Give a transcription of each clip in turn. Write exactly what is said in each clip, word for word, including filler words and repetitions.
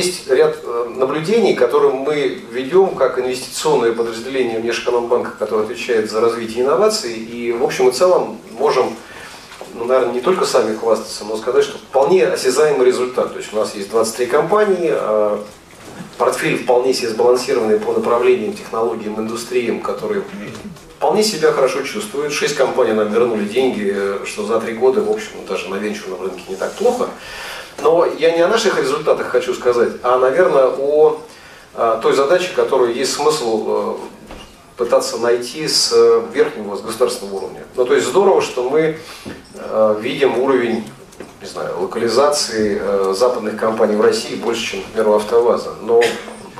есть ряд наблюдений, которые мы ведем как инвестиционное подразделение Межэкономбанка, которое отвечает за развитие инноваций, и в общем и целом можем, ну, наверное, не только сами хвастаться, но сказать, что вполне осязаемый результат. То есть у нас есть двадцать три компании, портфель вполне себе сбалансированный по направлениям, технологиям, индустриям, которые вполне себя хорошо чувствуют. шесть компаний нам вернули деньги, что за три года, в общем, даже на венчурном рынке не так плохо. Но я не о наших результатах хочу сказать, а, наверное, о той задаче, которую есть смысл пытаться найти с верхнего, с государственного уровня. Ну, то есть здорово, что мы видим уровень, не знаю, локализации западных компаний в России больше, чем, например, у АвтоВАЗа. Но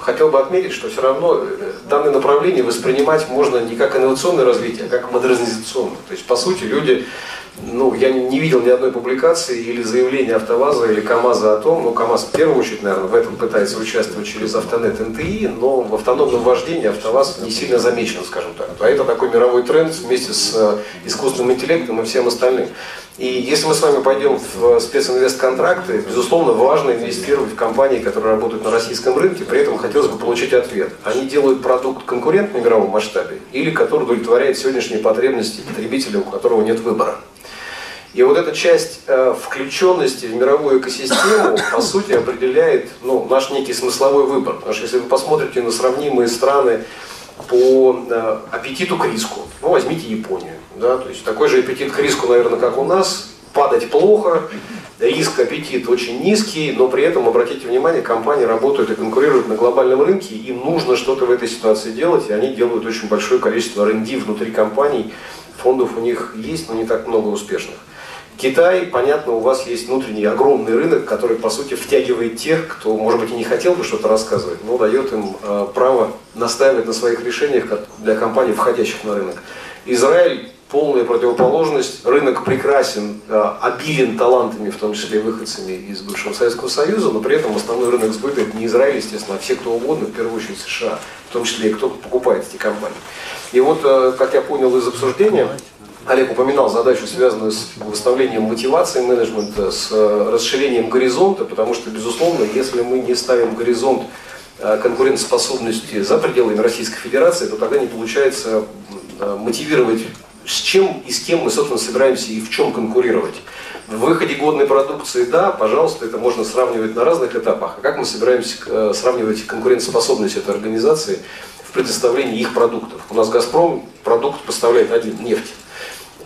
хотел бы отметить, что все равно данное направление воспринимать можно не как инновационное развитие, а как модернизационное. То есть, по сути, люди, ну, я не видел ни одной публикации или заявления АвтоВАЗа или КАМАЗа о том, ну, КАМАЗ в первую очередь, наверное, в этом пытается участвовать через Автонет эн тэ и, но в автономном вождении АвтоВАЗ не сильно замечен, скажем так. А это такой мировой тренд вместе с искусственным интеллектом и всем остальным. И если мы с вами пойдем в специнвестконтракты, безусловно, важно инвестировать в компании, которые работают на российском рынке, при этом хотелось бы получить ответ. Они делают продукт конкурентный в мировом масштабе или который удовлетворяет сегодняшние потребности потребителя, у которого нет выбора. И вот эта часть э, включенности в мировую экосистему, по сути, определяет, ну, наш некий смысловой выбор. Потому что если вы посмотрите на сравнимые страны по э, аппетиту к риску, ну, возьмите Японию. Да, то есть такой же аппетит к риску, наверное, как у нас. Падать плохо, риск, аппетит очень низкий, но при этом, обратите внимание, компании работают и конкурируют на глобальном рынке, им нужно что-то в этой ситуации делать, и они делают очень большое количество ар энд ди внутри компаний. Фондов у них есть, но не так много успешных. Китай, понятно, у вас есть внутренний огромный рынок, который, по сути, втягивает тех, кто, может быть, и не хотел бы что-то рассказывать, но дает им э, право настаивать на своих решениях для компаний, входящих на рынок. Израиль — полная противоположность. Рынок прекрасен, обилен талантами, в том числе и выходцами из бывшего Советского Союза, но при этом основной рынок сбыта — это не Израиль, естественно, а все кто угодно, в первую очередь США, в том числе и кто покупает эти компании. И вот, как я понял из обсуждения, Олег упоминал задачу, связанную с восстановлением мотивации менеджмента, с расширением горизонта, потому что, безусловно, если мы не ставим горизонт конкурентоспособности за пределами Российской Федерации, то тогда не получается мотивировать, с чем и с кем мы, собственно, собираемся и в чем конкурировать. В выходе годной продукции, да, пожалуйста, это можно сравнивать на разных этапах. А как мы собираемся сравнивать конкурентоспособность этой организации в предоставлении их продуктов? У нас «Газпром» продукт поставляет один — нефть.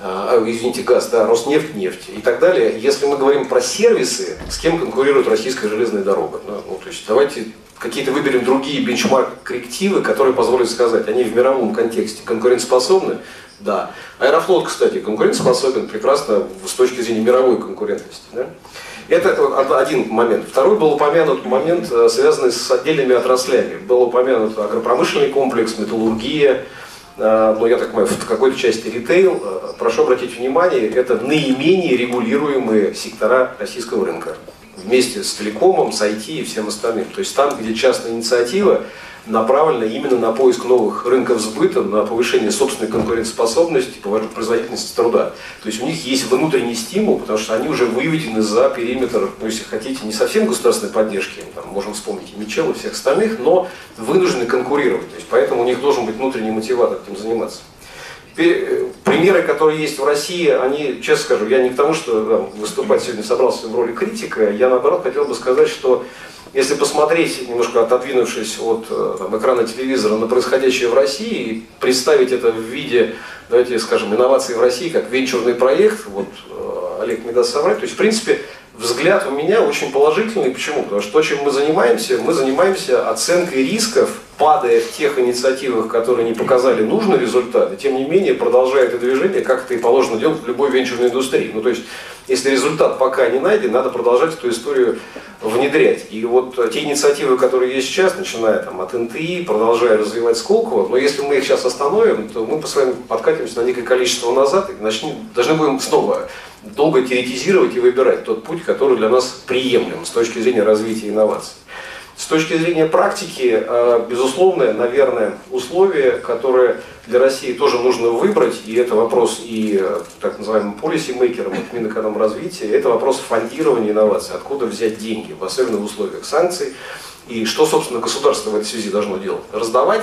А, извините, газ, да, Роснефть, нефть и так далее. Если мы говорим про сервисы, с кем конкурирует российская железная дорога? Да? Ну, то есть давайте какие-то выберем другие бенчмарк-коррективы, которые позволят сказать, они в мировом контексте конкурентоспособны. Да. Аэрофлот, кстати, конкурентоспособен прекрасно с точки зрения мировой конкурентности. Да? Это один момент. Второй был упомянут момент, связанный с отдельными отраслями. Был упомянут агропромышленный комплекс, металлургия, ну, я так понимаю, в какой-то части ритейл. Прошу обратить внимание, это наименее регулируемые сектора российского рынка. Вместе с телекомом, с ай ти и всем остальным. То есть там, где частная инициатива направлена именно на поиск новых рынков сбыта, на повышение собственной конкурентоспособности, производительности труда. То есть у них есть внутренний стимул, потому что они уже выведены за периметр, ну, если хотите, не совсем государственной поддержки, там, можем вспомнить и Мичел, и всех остальных, но вынуждены конкурировать. То есть поэтому у них должен быть внутренний мотиватор этим заниматься. Примеры, которые есть в России, они, честно скажу, я не к тому, что да, выступать сегодня собрался в роли критика, я наоборот хотел бы сказать, что если посмотреть, немножко отодвинувшись от там, экрана телевизора, на происходящее в России и представить это в виде, давайте скажем, инноваций в России как венчурный проект, вот Олег не даст соврать, то есть в принципе взгляд у меня очень положительный. Почему? Потому что то, чем мы занимаемся, мы занимаемся оценкой рисков, падая в тех инициативах, которые не показали нужный результат, и тем не менее продолжая это движение, как это и положено делать в любой венчурной индустрии. Ну то есть, если результат пока не найден, надо продолжать эту историю внедрять. И вот те инициативы, которые есть сейчас, начиная там, от эн тэ и, продолжая развивать Сколково, но если мы их сейчас остановим, то мы с вами подкатимся на некое количество назад и начнем, должны будем снова долго теоретизировать и выбирать тот путь, который для нас приемлем с точки зрения развития инноваций. С точки зрения практики, безусловно, наверное, условия, которые для России тоже нужно выбрать, и это вопрос и так называемым полисимейкерам, от Минэкономразвития, это вопрос фондирования инноваций, откуда взять деньги, особенно в условиях санкций, и что, собственно, государство в этой связи должно делать? Раздавать,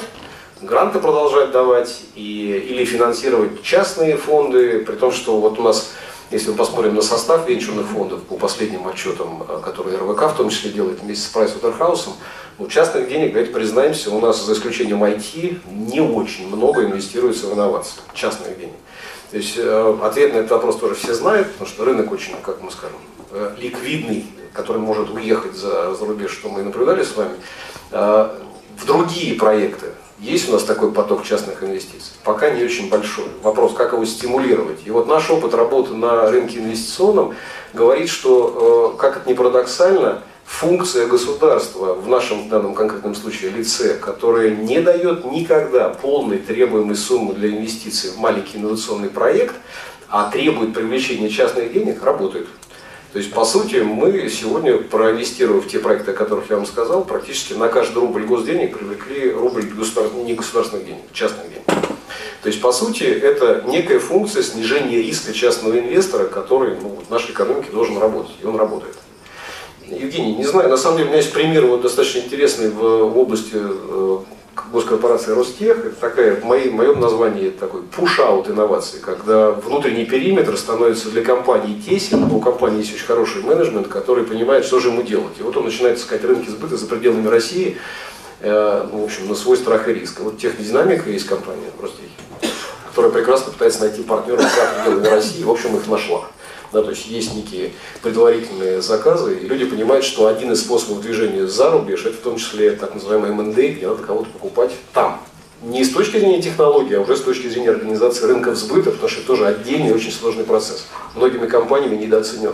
гранты продолжать давать, и, или финансировать частные фонды, при том, что вот у нас... Если мы посмотрим на состав венчурных фондов, по последним отчетам, которые эр вэ ка в том числе делает вместе с Pricewaterhouse, ну, частных денег, давайте признаемся, у нас за исключением ай ти не очень много инвестируется в инновации, частных денег. То есть ответ на этот вопрос тоже все знают, потому что рынок очень, как мы скажем, ликвидный, который может уехать за, за рубеж, что мы и наблюдали с вами, в другие проекты. Есть у нас такой поток частных инвестиций? Пока не очень большой. Вопрос, как его стимулировать. И вот наш опыт работы на рынке инвестиционном говорит, что, как это ни парадоксально, функция государства, в нашем данном конкретном случае лице, которое не дает никогда полной требуемой суммы для инвестиций в маленький инновационный проект, а требует привлечения частных денег, работает. То есть, по сути, мы сегодня, проинвестировав в те проекты, о которых я вам сказал, практически на каждый рубль госденег привлекли рубль государ... не государственных денег, частных денег. То есть, по сути, это некая функция снижения риска частного инвестора, который, ну, в нашей экономике должен работать, и он работает. Евгений, не знаю, на самом деле у меня есть пример вот, достаточно интересный в, в области э, госкорпорации Ростех. Это такая, в, моей, в моем названии это такой пуш-аут инновации, когда внутренний периметр становится для компании тесен, у компании есть очень хороший менеджмент, который понимает, что же ему делать. И вот он начинает искать рынки сбыта за пределами России, э, в общем, на свой страх и риск. Вот Технодинамика есть компания в Ростехе, которая прекрасно пытается найти партнеров за пределами России, в общем, их нашла. Да, то есть есть некие предварительные заказы, и люди понимают, что один из способов движения за рубеж, это в том числе так называемый эм энд эй, где надо кого-то покупать там. Не с точки зрения технологии, а уже с точки зрения организации рынков сбыта, потому что это тоже отдельный очень сложный процесс, многими компаниями недооценен.